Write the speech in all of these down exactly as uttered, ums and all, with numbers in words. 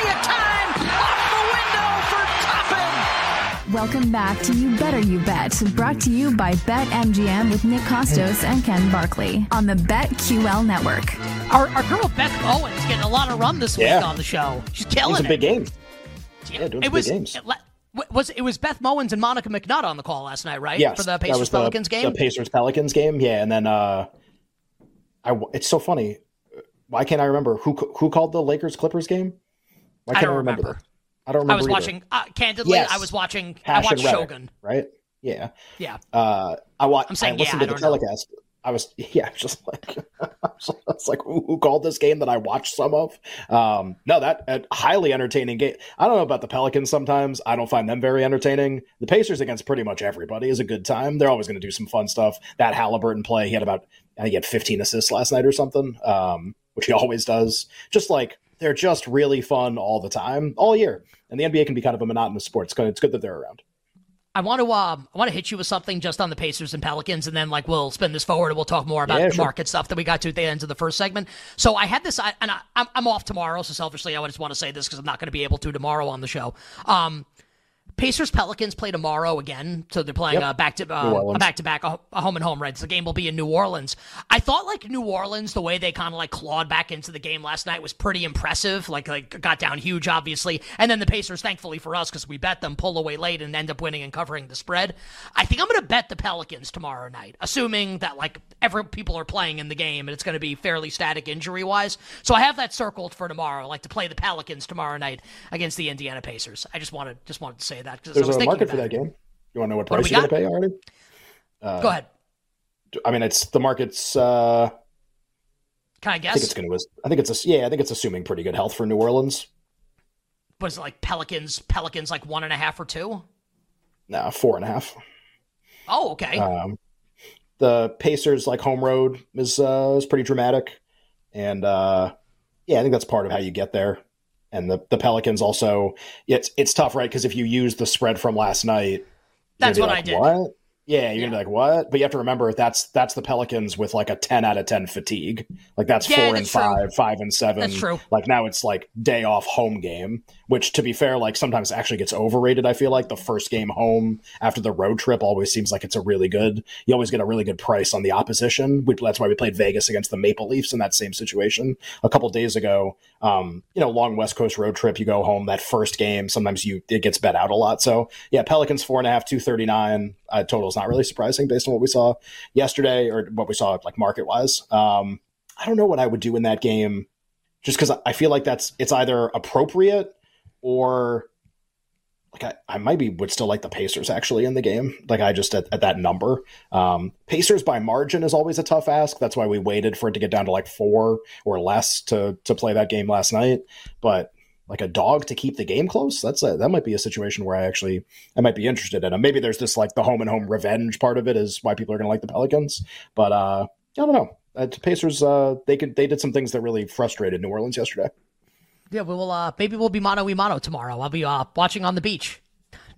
plenty of time off the window for Toppin. Welcome back to You Better You Bet, brought to you by BetMGM with Nick Costos and Ken Barkley on the BetQL network. Our, our girl Beth Owens getting a lot of run this week yeah. on the show. She's killing it. It was a big game. Yeah, doing it big was, games. It, Was it was Beth Mowens and Monica McNutt on the call last night, right? Yes, for the Pacers Pelicans game. The Pacers Pelicans game, yeah. And then uh, I it's so funny. Why can't I remember who who called the Lakers Clippers game? Why can't I, don't I remember? remember. I don't remember. I was either. watching uh, candidly. Yes. I was watching. Hash I watched Reddit, Shogun. Right? Yeah. Yeah. Uh, I watched. I'm saying. I listened yeah, to I the telecast. Know. I was yeah, just like it's like who, who called this game that I watched some of. Um, no, that a highly entertaining game. I don't know about the Pelicans. Sometimes I don't find them very entertaining. The Pacers against pretty much everybody is a good time. They're always going to do some fun stuff. That Halliburton play, he had about I think he had fifteen assists last night or something, um, which he always does. Just like they're just really fun all the time, all year. And the N B A can be kind of a monotonous sport. It's good. It's good that they're around. I want to um, I want to hit you with something just on the Pacers and Pelicans, and then like we'll spin this forward and we'll talk more about yeah, the sure. market stuff that we got to at the end of the first segment. So I had this, I, and I, I'm, I'm off tomorrow, so selfishly I just want to say this because I'm not going to be able to tomorrow on the show. Um, Pacers Pelicans play tomorrow again, so they're playing yep. a back to um, a back to back a home and home. Right, so the game will be in New Orleans. I thought like New Orleans, the way they kind of like clawed back into the game last night was pretty impressive. Like like got down huge, obviously, and then the Pacers, thankfully for us, because we bet them, pull away late and end up winning and covering the spread. I think I'm going to bet the Pelicans tomorrow night, assuming that like every people are playing in the game and it's going to be fairly static injury wise. So I have that circled for tomorrow, like to play the Pelicans tomorrow night against the Indiana Pacers. I just wanted just wanted to say that. That, There's I was a market for that game. You want to know what price what you're going to pay already? Uh, Go ahead. I mean, it's the market's. Uh, Can I guess? I think it's going to. I think it's. A, yeah, I think it's assuming pretty good health for New Orleans. Was it like Pelicans? Pelicans like one and a half or two? No, nah, four and a half. Oh, okay. Um, the Pacers like home road is uh, is pretty dramatic, and uh, yeah, I think that's part of how you get there. And the, the Pelicans also, it's it's tough, right? Because if you use the spread from last night, that's what like, I did. What? Yeah, you're yeah. gonna be like, what? But you have to remember that's that's the Pelicans with like a ten out of ten fatigue. Like that's yeah, four that's and five, true. five and seven. That's true. Like now it's like day off home game, which to be fair, like sometimes actually gets overrated. I feel like the first game home after the road trip always seems like it's a really good. You always get a really good price on the opposition. We, that's why we played Vegas against the Maple Leafs in that same situation a couple days ago. Um, you know, long West Coast road trip. You go home that first game. Sometimes you it gets bet out a lot. So yeah, Pelicans four and a half, two thirty nine uh, totals. Not really surprising based on what we saw yesterday or what we saw like market wise. Um, I don't know what I would do in that game just because I feel like that's it's either appropriate or like I, I might be would still like the Pacers actually in the game. Like I just at, at that number um, Pacers by margin is always a tough ask. That's why we waited for it to get down to like four or less to, to play that game last night. But like a dog to keep the game close. That's a, that might be a situation where I actually, I might be interested in them. Maybe there's this like the home and home revenge part of it is why people are going to like the Pelicans, but uh, I don't know. Uh, the Pacers, uh, they could, they did some things that really frustrated New Orleans yesterday. Yeah. We will, uh, maybe we'll be mano a mano tomorrow. I'll be uh, watching on the beach.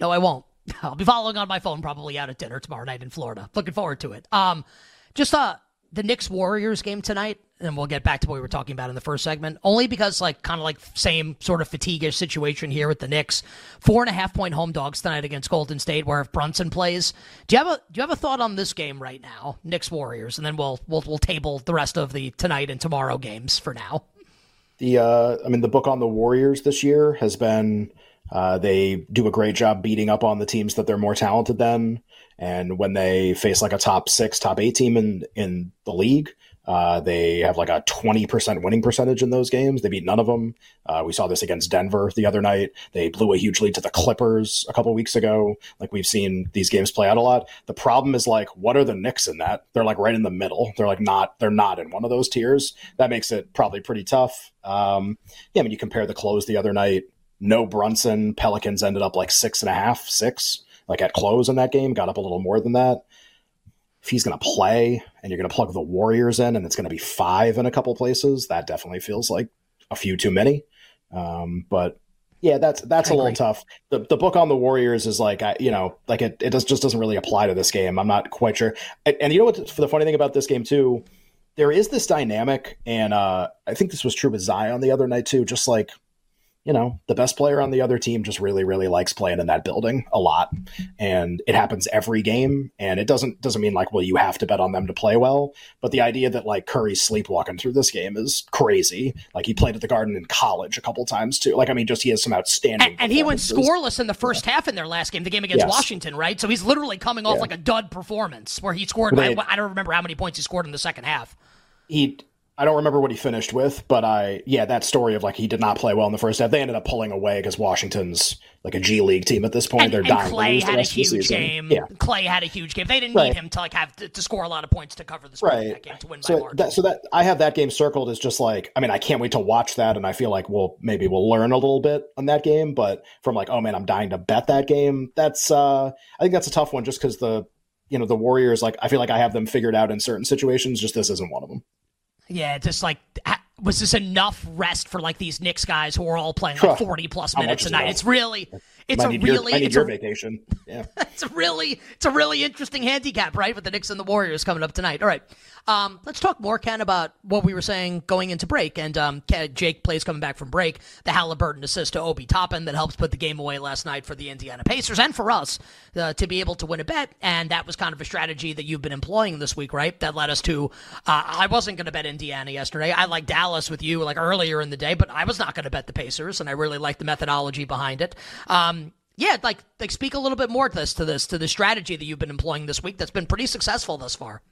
No, I won't. I'll be following on my phone, probably out at dinner tomorrow night in Florida. Looking forward to it. Um, just, uh, the Knicks Warriors game tonight. And we'll get back to what we were talking about in the first segment, only because like kind of like same sort of fatigue-ish situation here with the Knicks. Four and a half point home dogs tonight against Golden State, where if Brunson plays, do you have a do you have a thought on this game right now, Knicks Warriors, and then we'll we'll we'll table the rest of the tonight and tomorrow games for now. The uh, I mean, the book on the Warriors this year has been uh, they do a great job beating up on the teams that they're more talented than, and when they face like a top six, top eight team in in the league. Uh, they have like a twenty percent winning percentage in those games. They beat none of them. Uh, we saw this against Denver the other night. They blew a huge lead to the Clippers a couple weeks ago. Like we've seen these games play out a lot. The problem is like, what are the Knicks in that? They're like right in the middle. They're like not, they're not in one of those tiers. That makes it probably pretty tough. Um, yeah, I mean, you compare the close the other night, no Brunson, Pelicans ended up like six and a half, six, like at close in that game, got up a little more than that. If he's going to play and you're going to plug the Warriors in and it's going to be five in a couple places, that definitely feels like a few too many. Um, but yeah, that's, that's I a agree. little tough. The the book on the Warriors is like, I, you know, like it, it does, just doesn't really apply to this game. I'm not quite sure. And, and you know what, for the funny thing about this game too, there is this dynamic. And uh, I think this was true with Zion the other night too, just like, you know, the best player on the other team just really, really likes playing in that building a lot. And it happens every game. And it doesn't doesn't mean like, well, you have to bet on them to play well. But the idea that like Curry's sleepwalking through this game is crazy. Like he played at the Garden in college a couple times too. Like, I mean, just he has some outstanding. And, and he went scoreless in the first yeah. half in their last game, the game against yes. Washington, right? So he's literally coming off yeah. like a dud performance where he scored. They, I, I don't remember how many points he scored in the second half. He I don't remember what he finished with, but I, yeah, that story of like, he did not play well in the first half. They ended up pulling away because Washington's like a G League team at this point. And, They're and dying Clay to lose had the rest a huge of the season. Game. Yeah. Clay had a huge game. They didn't right. need him to like have to, to score a lot of points to cover the score right. in that game to win by so large. That, so that I have that game circled as just like, I mean, I can't wait to watch that. And I feel like we'll, maybe we'll learn a little bit on that game, but from like, oh man, I'm dying to bet that game. That's uh, I think that's a tough one just because the, you know, the Warriors, like, I feel like I have them figured out in certain situations. Just this isn't one of them. Yeah, just like, was this enough rest for like these Knicks guys who are all playing like forty plus minutes a night? It's really, it's a really, I need your vacation. Yeah, it's a really, it's a really interesting handicap, right? With the Knicks and the Warriors coming up tonight. All right, um, let's talk more, Ken, about what we were saying going into break. And um, Jake plays coming back from break. The Halliburton assist to Obi Toppin that helps put the game away last night for the Indiana Pacers and for us uh, to be able to win a bet. And that was kind of a strategy that you've been employing this week, right? That led us to. Uh, I wasn't going to bet Indiana yesterday. I like Dallas. With you like earlier in the day, but I was not going to bet the Pacers, and I really like the methodology behind it. Um, yeah, like like speak a little bit more to this, to this, to the strategy that you've been employing this week that's been pretty successful thus far.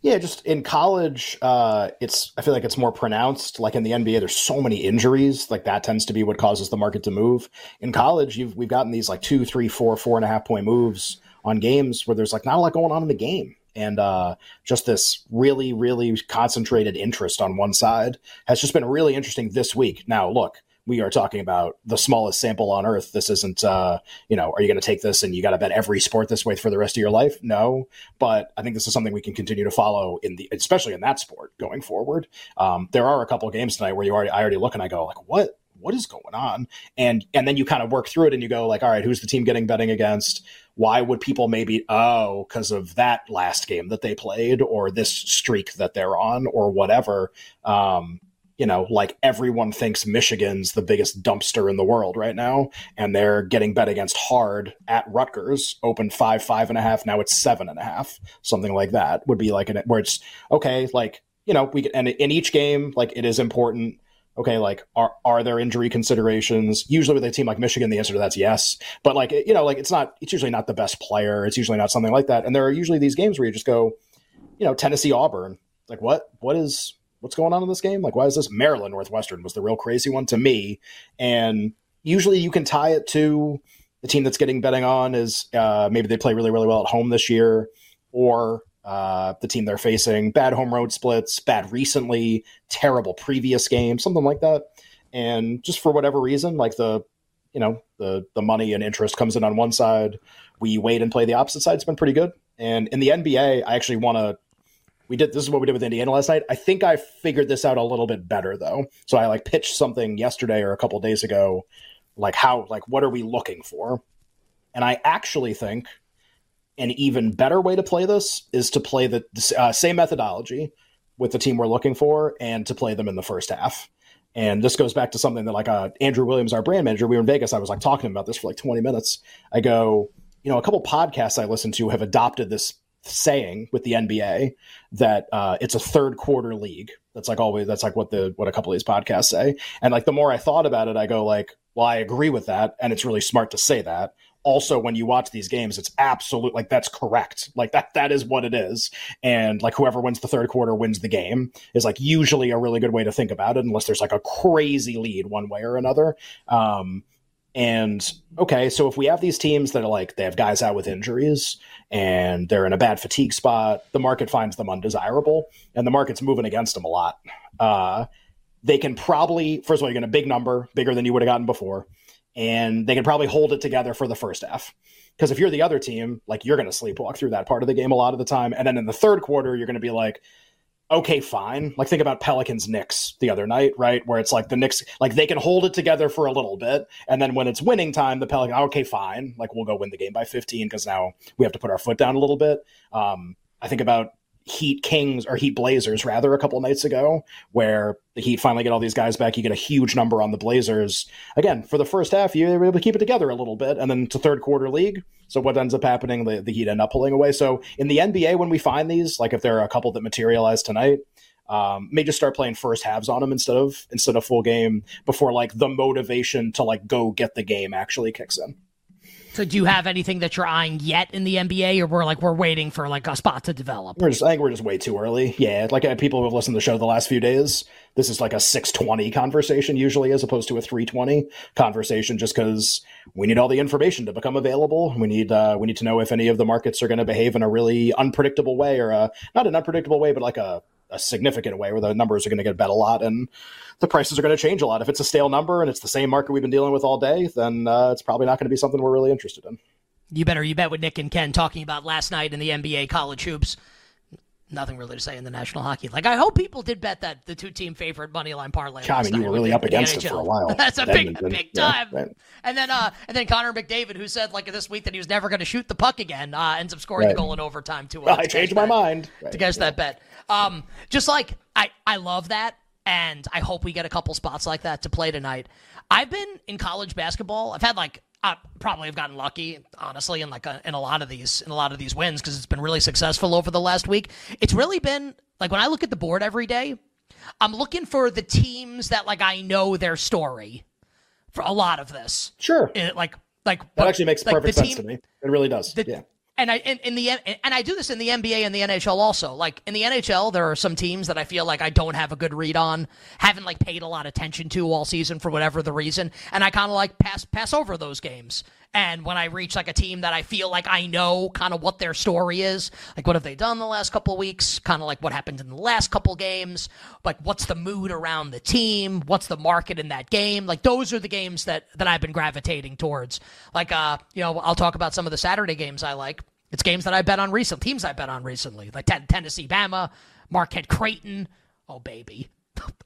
Yeah, just in college, uh, it's I feel like it's more pronounced. Like in the N B A, there's so many injuries. Like that tends to be what causes the market to move. In college, you've we've gotten these like two, three, four, four and a half point moves on games where there's like not a lot going on in the game. And uh, just this really, really concentrated interest on one side has just been really interesting this week. Now, look, we are talking about the smallest sample on earth. This isn't, uh, you know, are you going to take this and you got to bet every sport this way for the rest of your life? No, but I think this is something we can continue to follow in the, especially in that sport going forward. Um, there are a couple of games tonight where you already, I already look and I go like, what? What is going on? And and then you kind of work through it and you go like, all right, who's the team getting betting against? Why would people maybe, oh, because of that last game that they played or this streak that they're on or whatever. Um, you know, like everyone thinks Michigan's the biggest dumpster in the world right now. And they're getting bet against hard at Rutgers, open five, five and a half. Now it's seven and a half. Something like that would be like an, where it's okay. Like, you know, we and in each game, like it is important. Okay, like, are are there injury considerations? Usually with a team like Michigan, the answer to that's yes. But, like, you know, like, it's not, it's usually not the best player. It's usually not something like that. And there are usually these games where you just go, you know, Tennessee, Auburn. Like, what? What is, what's going on in this game? Like, why is this? Maryland, Northwestern was the real crazy one to me. And usually you can tie it to the team that's getting betting on is uh, maybe they play really, really well at home this year or – Uh, the team they're facing, bad home road splits, bad recently, terrible previous game, something like that. And just for whatever reason, like the, you know, the the money and interest comes in on one side. We wait and play the opposite side. It's been pretty good. And in the N B A, I actually want to, we did, this is what we did with Indiana last night. I think I figured this out a little bit better though. So I like pitched something yesterday or a couple days ago, like how, like what are we looking for? And I actually think an even better way to play this is to play the uh, same methodology with the team we're looking for and to play them in the first half. And this goes back to something that like uh, Andrew Williams, our brand manager, we were in Vegas. I was like talking about this for like twenty minutes. I go, you know, a couple podcasts I listen to have adopted this saying with the N B A that uh, it's a third quarter league. That's like always, that's like what the, what a couple of these podcasts say. And like, the more I thought about it, I go like, well, I agree with that. And it's really smart to say that. Also, when you watch these games, it's absolute, like, that's correct. Like, that that is what it is. And, like, whoever wins the third quarter wins the game is, like, usually a really good way to think about it, unless there's, like, a crazy lead one way or another. Um, and, okay, so if we have these teams that are, like, they have guys out with injuries and they're in a bad fatigue spot, the market finds them undesirable, and the market's moving against them a lot. Uh, they can probably, first of all, you're getting a big number, bigger than you would have gotten before. And they can probably hold it together for the first half. Because if you're the other team, like you're going to sleepwalk through that part of the game a lot of the time. And then in the third quarter, you're going to be like, okay, fine. Like think about Pelicans Knicks the other night, right? Where it's like the Knicks, like they can hold it together for a little bit. And then when it's winning time, the Pelicans, okay, fine. Like we'll go win the game by fifteen because now we have to put our foot down a little bit. Um, I think about Heat Kings or Heat Blazers rather a couple of nights ago, where the Heat finally get all these guys back. You get a huge number on the Blazers. Again, for the first half, you were able to keep it together a little bit, and then it's a third quarter league. So what ends up happening, the, the Heat end up pulling away. So in the N B A, when we find these, like if there are a couple that materialize tonight, um, may just start playing first halves on them instead of instead of full game before like the motivation to like go get the game actually kicks in. So do you have anything that you're eyeing yet in the N B A, or we're like we're waiting for like a spot to develop? We're just, I think we're just way too early. Yeah, like people who have listened to the show the last few days, this is like a six twenty conversation usually as opposed to a three twenty conversation, just because we need all the information to become available. We need uh, we need to know if any of the markets are going to behave in a really unpredictable way, or a, not an unpredictable way, but like a, a significant way where the numbers are going to get bet a lot and the prices are going to change a lot. If it's a stale number and it's the same market we've been dealing with all day, then uh, it's probably not going to be something we're really interested in. You better you bet with Nick and Ken talking about last night in the N B A college hoops. Nothing really to say in the National Hockey League. Like, I hope people did bet that the two-team favorite moneyline parlay. I mean, you were really up against it for a while. That's a big, big time. Yeah, right. And then, uh, and then Connor McDavid, who said like this week that he was never going to shoot the puck again, uh, ends up scoring right. the goal in overtime too. Well, I changed my mind right. to guess yeah. that bet. Um, just like I, I love that, and I hope we get a couple spots like that to play tonight. I've been in college basketball. I've had like. I probably have gotten lucky, honestly, in like a, in a lot of these in a lot of these wins because it's been really successful over the last week. It's really been like when I look at the board every day, I'm looking for the teams that like I know their story for a lot of this. Sure, it, like like that but, actually makes like perfect sense team, to me. It really does. The, yeah, and I in, in the and I do this in the N B A and the N H L also. Like in the N H L, there are some teams that I feel like I don't have a good read on, haven't like paid a lot of attention to all season for whatever the reason, and I kind of like pass pass over those games. And when I reach like a team that I feel like I know kind of what their story is, like what have they done the last couple of weeks, kind of like what happened in the last couple games, like what's the mood around the team, what's the market in that game, like those are the games that, that I've been gravitating towards. Like, uh, you know, I'll talk about some of the Saturday games I like. It's games that I bet on recent, teams I bet on recently, like t- Tennessee Bama, Marquette Creighton, oh baby.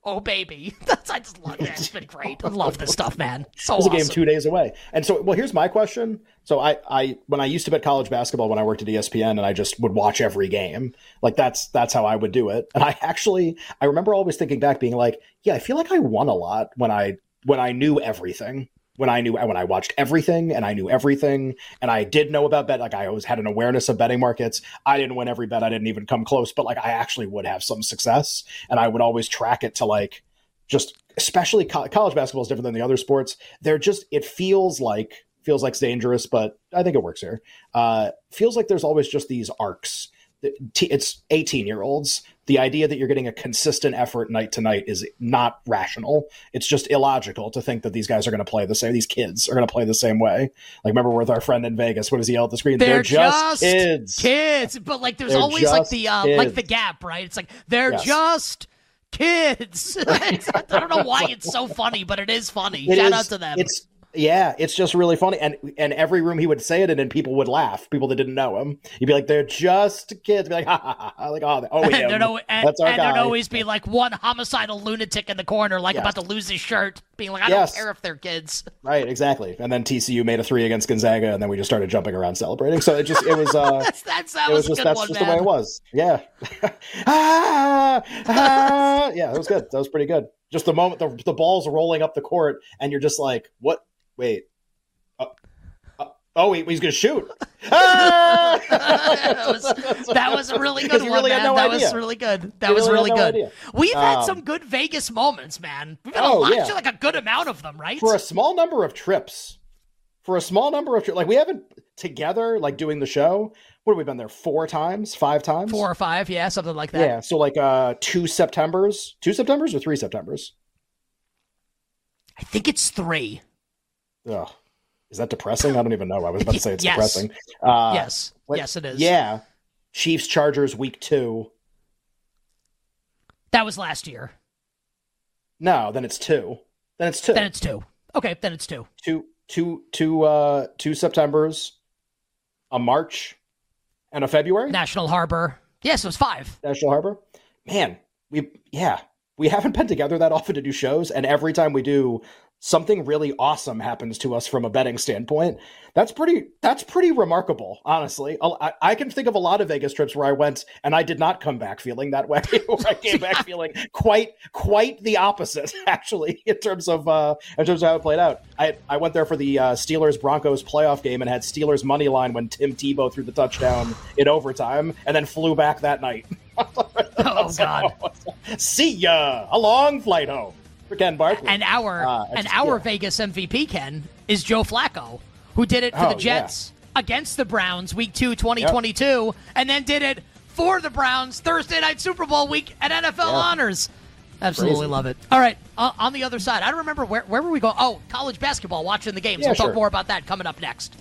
Oh baby, that's I just love that. It's been great. I love this stuff, man. So it's awesome. A game two days away, and so well. Here's my question. So I, I, when I used to bet college basketball when I worked at E S P N, and I just would watch every game. Like that's that's how I would do it. And I actually, I remember always thinking back, being like, yeah, I feel like I won a lot when I when I knew everything. When I knew, when I watched everything and I knew everything and I did know about bet, like I always had an awareness of betting markets. I didn't win every bet. I didn't even come close, but like I actually would have some success and I would always track it to like just, especially co- college basketball is different than the other sports. They're just, it feels like, feels like it's dangerous, but I think it works here. Uh, feels like there's always just these arcs. It's eighteen year olds. The idea that you're getting a consistent effort night to night is not rational. It's just illogical to think that these guys are going to play the same. These kids are going to play the same way. Like, remember with our friend in Vegas, what does he yell at the screen? They're, they're just kids, kids. But like, there's they're always like the uh, like the gap, right? It's like they're yes. just kids. I don't know why it's so funny, but it is funny. It Shout is, out to them. It's, yeah, it's just really funny. And and every room he would say it in, and people would laugh, people that didn't know him. He'd be like, they're just kids. Be like, ha, ha, ha. Like, oh, oh yeah. And, no, and, That's our and guy. There'd always be like one homicidal lunatic in the corner, like yes. about to lose his shirt, being like, I yes. don't care if they're kids. Right, exactly. And then T C U made a three against Gonzaga, and then we just started jumping around celebrating. So it just, it was, uh, that's, that it was, was just, that's one, just man. the way it was. Yeah. ah, ah. Yeah, that was good. That was pretty good. Just the moment the, the ball's rolling up the court, and you're just like, what? Wait. Uh, uh, oh, he, he's going to shoot. Ah! that, was, that was a really good one, really man. No that idea. was really good. That he was really, really no good. Idea. We've um, had some good Vegas moments, man. We've had oh, a lot, yeah. actually, like a good amount of them, right? For a small number of trips. For a small number of trips. Like, we haven't together, like, doing the show. What have we been there? Four times? Five times? Four or five, yeah. Something like that. Yeah, so, like, uh, two Septembers. Two Septembers or three Septembers? I think it's three. Oh, is that depressing? I don't even know. I was about to say it's yes. depressing. Uh, yes. What, yes, it is. Yeah. Chiefs, Chargers, week two. That was last year. No, then it's two. Then it's two. Then it's two. Okay, then it's two. Two, two, two, uh, two Septembers, a March, and a February? National Harbor. Yes, it was five. National Harbor. Man, we, yeah, we haven't been together that often to do shows, and every time we do... something really awesome happens to us from a betting standpoint. That's pretty, that's pretty remarkable, honestly. I, I can think of a lot of Vegas trips where I went and I did not come back feeling that way, where I came back feeling quite, quite the opposite, actually, in terms of, uh, in terms of how it played out. I, I went there for the uh, Steelers Broncos playoff game and had Steelers money line when Tim Tebow threw the touchdown in overtime, and then flew back that night. Oh God. See ya. A long flight home. For Ken Barkley. And our, uh, and just, our yeah. Vegas M V P, Ken, is Joe Flacco, who did it for oh, the Jets yeah. against the Browns week two, twenty twenty-two, yep. and then did it for the Browns Thursday night Super Bowl week at N F L yeah. Honors. Absolutely Crazy. Love it. All right, uh, on the other side, I don't remember where, where were we going? Oh, college basketball, watching the games. Yeah, we'll sure. talk more about that coming up next.